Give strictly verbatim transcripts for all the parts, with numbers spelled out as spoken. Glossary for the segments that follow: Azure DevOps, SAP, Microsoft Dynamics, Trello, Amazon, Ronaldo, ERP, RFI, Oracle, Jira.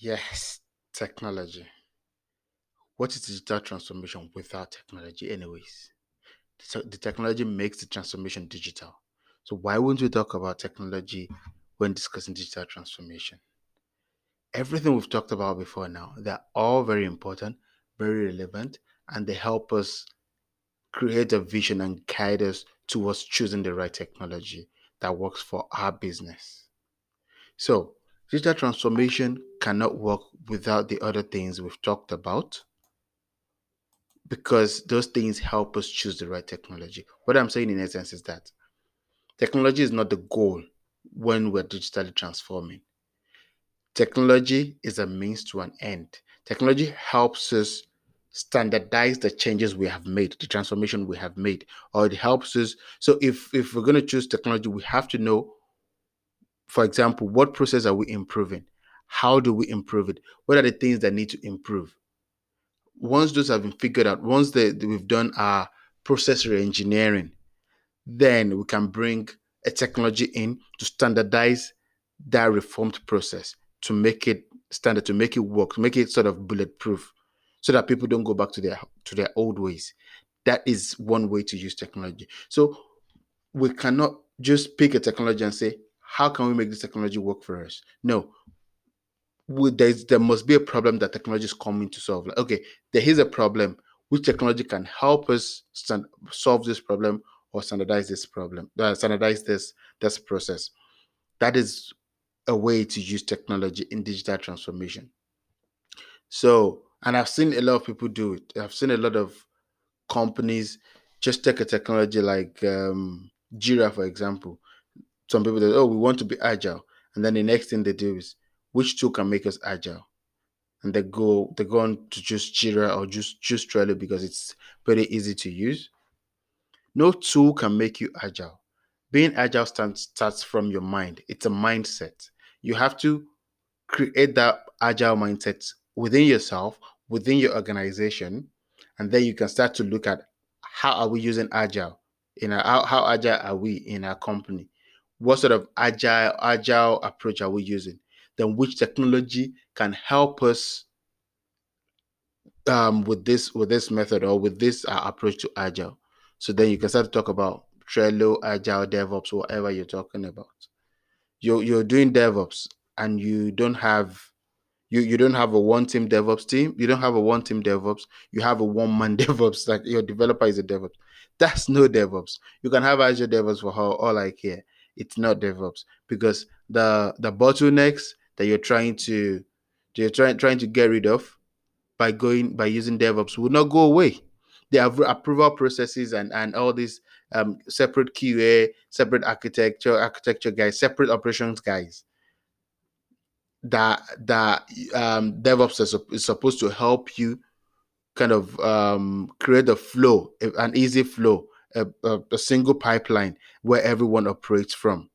Yes, technology. What is digital transformation without technology anyways? So the technology makes the transformation digital. So why wouldn't we talk about technology when discussing digital transformation? Everything we've talked about before now, they're all very important, very relevant, and they help us create a vision and guide us towards choosing the right technology that works for our business. So digital transformation cannot work without the other things we've talked about, because those things help us choose the right technology. What I'm saying in essence is that technology is not the goal when we're digitally transforming. Technology is a means to an end. Technology helps us standardize the changes we have made, the transformation we have made, or it helps us. So if, if we're going to choose technology, we have to know, for example, what process are we improving? How do we improve it? What are the things that need to improve? Once those have been figured out, once they, we've done our process re-engineering, then we can bring a technology in to standardize that reformed process, to make it standard, to make it work, to make it sort of bulletproof, so that people don't go back to their to their old ways. That is one way to use technology. So we cannot just pick a technology and say, how can we make this technology work for us? No. There's, there must be a problem that technology is coming to solve. Like, okay, there is a problem. Which technology can help us stand, solve this problem or standardize this problem, uh, standardize this, this process? That is a way to use technology in digital transformation. So, and I've seen a lot of people do it. I've seen a lot of companies just take a technology like um, Jira, for example. Some people say, oh, we want to be agile. And then the next thing they do is, which tool can make us agile? And they go they go on to just Jira or just, just Trello because it's very easy to use. No tool can make you agile. Being agile starts, starts from your mind. It's a mindset. You have to create that agile mindset within yourself, within your organization, and then you can start to look at how are we using agile? In our, how, how agile are we in our company? What sort of agile, agile approach are we using? Then which technology can help us um, with this with this method or with this uh, approach to agile? So then you can start to talk about Trello, Agile, DevOps, whatever you're talking about. You're you're doing DevOps and you don't have you you don't have a one-team DevOps team. You don't have a one-team DevOps. You have a one-man DevOps. Like your developer is a DevOps. That's no DevOps. You can have Azure DevOps for all, all I care. It's not DevOps because the the bottlenecks that you're trying to you're trying trying to get rid of by going by using DevOps will not go away. They have approval processes and and all these um, separate Q A, separate architecture architecture guys, separate operations guys. That that um, DevOps is, is supposed to help you kind of um, create a flow, an easy flow, a, a, a single pipeline where everyone operates from.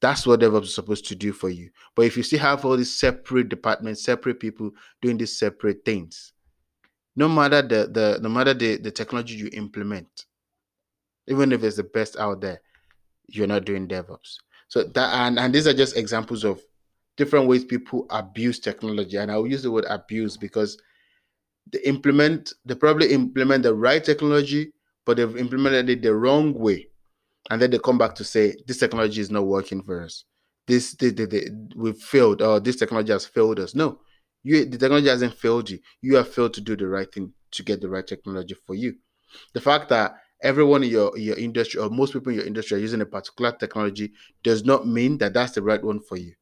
That's what DevOps is supposed to do for you. But if you still have all these separate departments, separate people doing these separate things, no matter the the no matter the, the technology you implement, even if it's the best out there, you're not doing DevOps. So that and, and these are just examples of different ways people abuse technology. And I'll use the word abuse because they implement they probably implement the right technology, but they've implemented it the wrong way. And then they come back to say, this technology is not working for us. This, they, they, they, we've failed, or this technology has failed us. No, you, the technology hasn't failed you. You have failed to do the right thing to get the right technology for you. The fact that everyone in your, your industry, or most people in your industry are using a particular technology does not mean that that's the right one for you.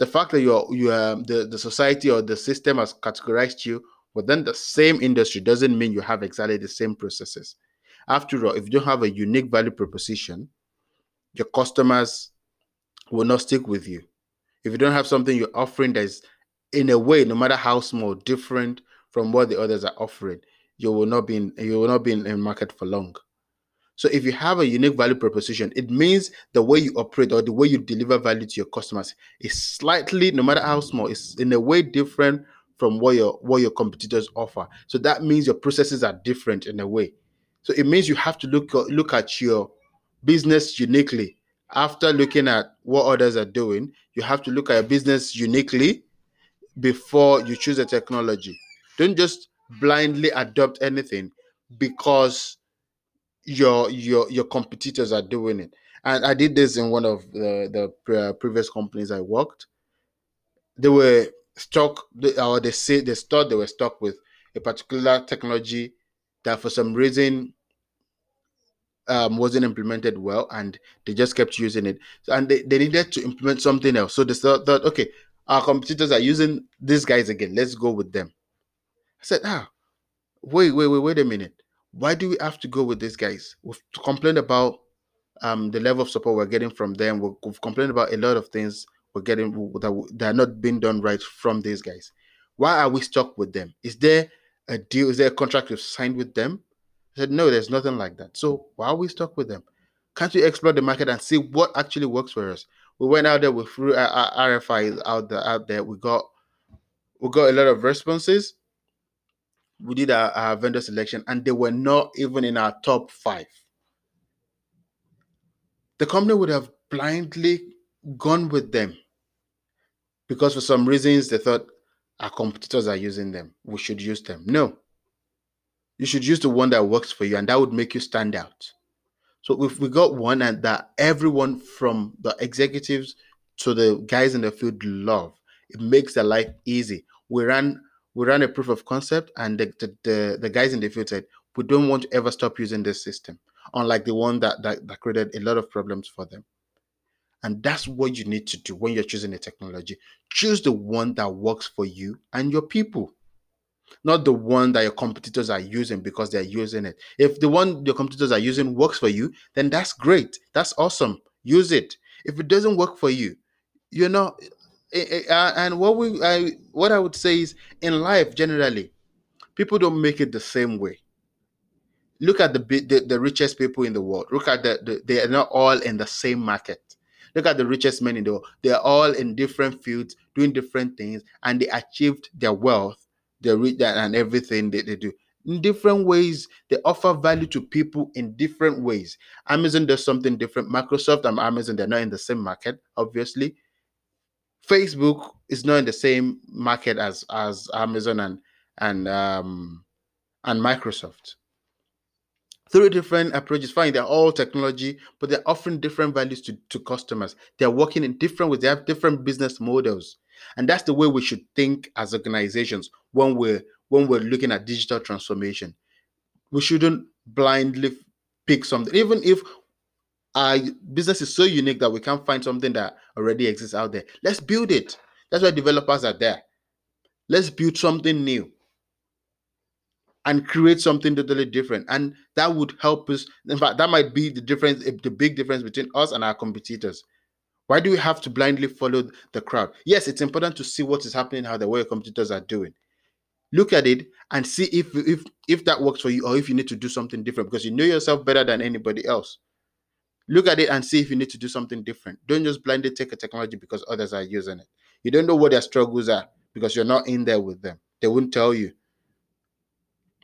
The fact that you are, you are, the, the society or the system has categorized you within the same industry doesn't mean you have exactly the same processes. After all, if you don't have a unique value proposition, your customers will not stick with you. If you don't have something you're offering that is, in a way, no matter how small, different from what the others are offering, you will not be in, you will not be in the market for long. So if you have a unique value proposition, it means the way you operate or the way you deliver value to your customers is slightly, no matter how small, is in a way different from what your, what your competitors offer. So that means your processes are different in a way. So it means you have to look, look at your business uniquely. After looking at what others are doing, you have to look at your business uniquely before you choose a technology. Don't just blindly adopt anything because your your your competitors are doing it. And I did this in one of the, the previous companies I worked. They were stuck, or they say they thought they were stuck with a particular technology that for some reason um, wasn't implemented well, and they just kept using it. And they, they needed to implement something else. So they thought, thought, okay, our competitors are using these guys again. Let's go with them. I said, ah, wait, wait, wait, wait a minute. Why do we have to go with these guys? We've complained about um, the level of support we're getting from them. We've, we've complained about a lot of things we're getting that, that are not being done right from these guys. Why are we stuck with them? Is there a deal? Is there a contract we've signed with them? I said, no, there's nothing like that. So why are we stuck with them? Can't we explore the market and see what actually works for us? We went out there, we threw our R F Is out there, out there. We got we got a lot of responses. We did our, our vendor selection, and they were not even in our top five. The company would have blindly gone with them because for some reasons they thought our competitors are using them. We should use them. No. You should use the one that works for you, and that would make you stand out. So if we got one and that everyone from the executives to the guys in the field love, it makes their life easy. We ran we ran a proof of concept, and the the, the, the guys in the field said, we don't want to ever stop using this system, unlike the one that, that, that created a lot of problems for them. And that's what you need to do when you're choosing a technology. Choose the one that works for you and your people, not the one that your competitors are using because they're using it. If the one your competitors are using works for you, then that's great. That's awesome. Use it. If it doesn't work for you, you know, and what we, I, what I would say is in life, generally, people don't make it the same way. Look at the the, the richest people in the world. Look at the, the, they are not all in the same market. Look at the richest men in the world. They are all in different fields, doing different things, and they achieved their wealth, their rich and everything that they do in different ways. They offer value to people in different ways. Amazon does something different. Microsoft and Amazon, they're not in the same market, obviously. Facebook is not in the same market as as Amazon and and um, and Microsoft. Three different approaches. Fine, they're all technology, but they're offering different values to, to customers. They're working in different ways. They have different business models. And that's the way we should think as organizations when we're, when we're looking at digital transformation. We shouldn't blindly pick something. Even if our business is so unique that we can't find something that already exists out there, let's build it. That's why developers are there. Let's build something new and create something totally different. And that would help us. In fact, that might be the difference, the big difference between us and our competitors. Why do we have to blindly follow the crowd? Yes, it's important to see what is happening, how the way competitors are doing. Look at it and see if, if, if that works for you, or if you need to do something different, because you know yourself better than anybody else. Look at it and see if you need to do something different. Don't just blindly take a technology because others are using it. You don't know what their struggles are because you're not in there with them. They won't tell you.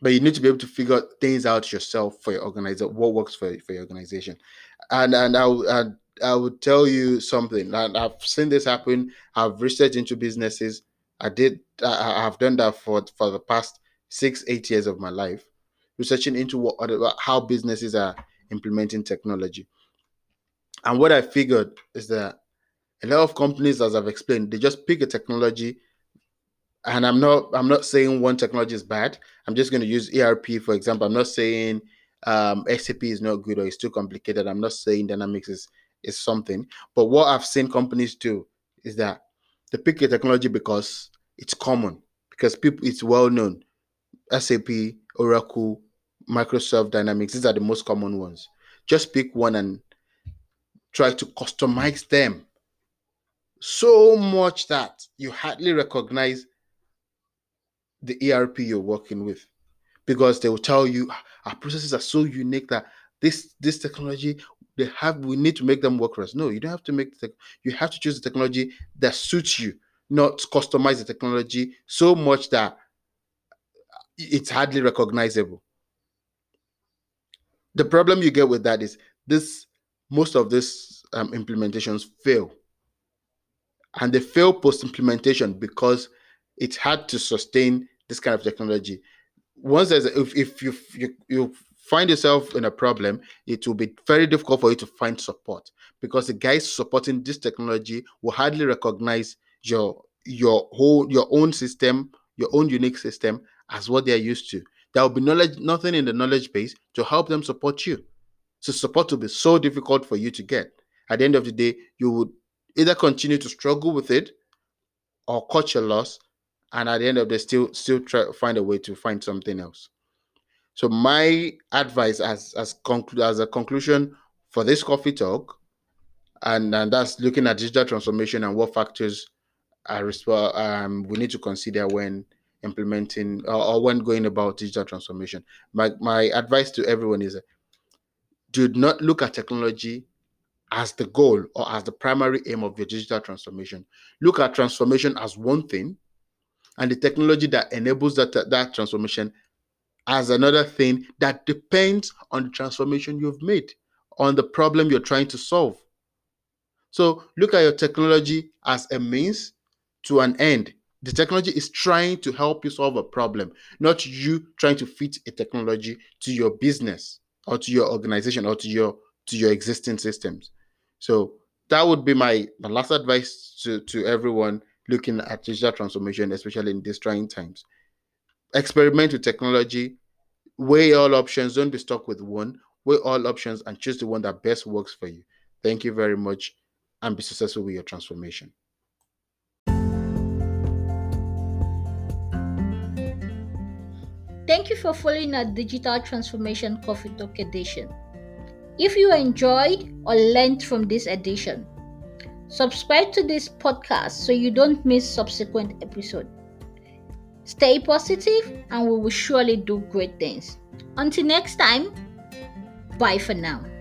But you need to be able to figure things out yourself for your organization, what works for, for your organization. And and I, I, I would tell you something. And I've seen this happen. I've researched into businesses. I did. I, I've done that for, for the past six, eight years of my life, researching into what other, how businesses are implementing technology. And what I figured is that a lot of companies, as I've explained, they just pick a technology. And I'm not I'm not saying one technology is bad. I'm just going to use E R P, for example. I'm not saying um, S A P is not good or it's too complicated. I'm not saying Dynamics is, is something. But what I've seen companies do is that they pick a technology because it's common, because people it's well-known. S A P, Oracle, Microsoft Dynamics, these are the most common ones. Just pick one and try to customize them so much that you hardly recognize the E R P you're working with, because they will tell you our processes are so unique that this this technology they have, we need to make them work for us. No, you don't have to make the, you have to choose the technology that suits you, not customize the technology so much that it's hardly recognizable. The problem you get with that is this: most of these um, implementations fail, and they fail post implementation because it's hard to sustain this kind of technology. Once there's a, if, if you, you you find yourself in a problem, it will be very difficult for you to find support, because the guys supporting this technology will hardly recognize your your whole your own system, your own unique system, as what they're used to. There will be knowledge, nothing in the knowledge base to help them support you. So support will be so difficult for you to get. At the end of the day, you would either continue to struggle with it or cut your loss, and at the end of the day, still still try to find a way to find something else. So my advice as as conclu as a conclusion for this coffee talk, and, and that's looking at digital transformation and what factors are um, we need to consider when implementing or, or when going about digital transformation. My my advice to everyone is: do not look at technology as the goal or as the primary aim of your digital transformation. Look at transformation as one thing, and the technology that enables that, that transformation as another thing that depends on the transformation you've made, on the problem you're trying to solve. So look at your technology as a means to an end. The technology is trying to help you solve a problem, not you trying to fit a technology to your business, or to your organization, or to your to your existing systems. So that would be my, my last advice to, to everyone looking at digital transformation, especially in these trying times. Experiment with technology, weigh all options, don't be stuck with one. Weigh all options and choose the one that best works for you. Thank you very much, and be successful with your transformation. Thank you for following our Digital Transformation Coffee Talk edition. If you enjoyed or learned from this edition, subscribe to this podcast so you don't miss subsequent episodes. Stay positive and we will surely do great things. Until next time, bye for now.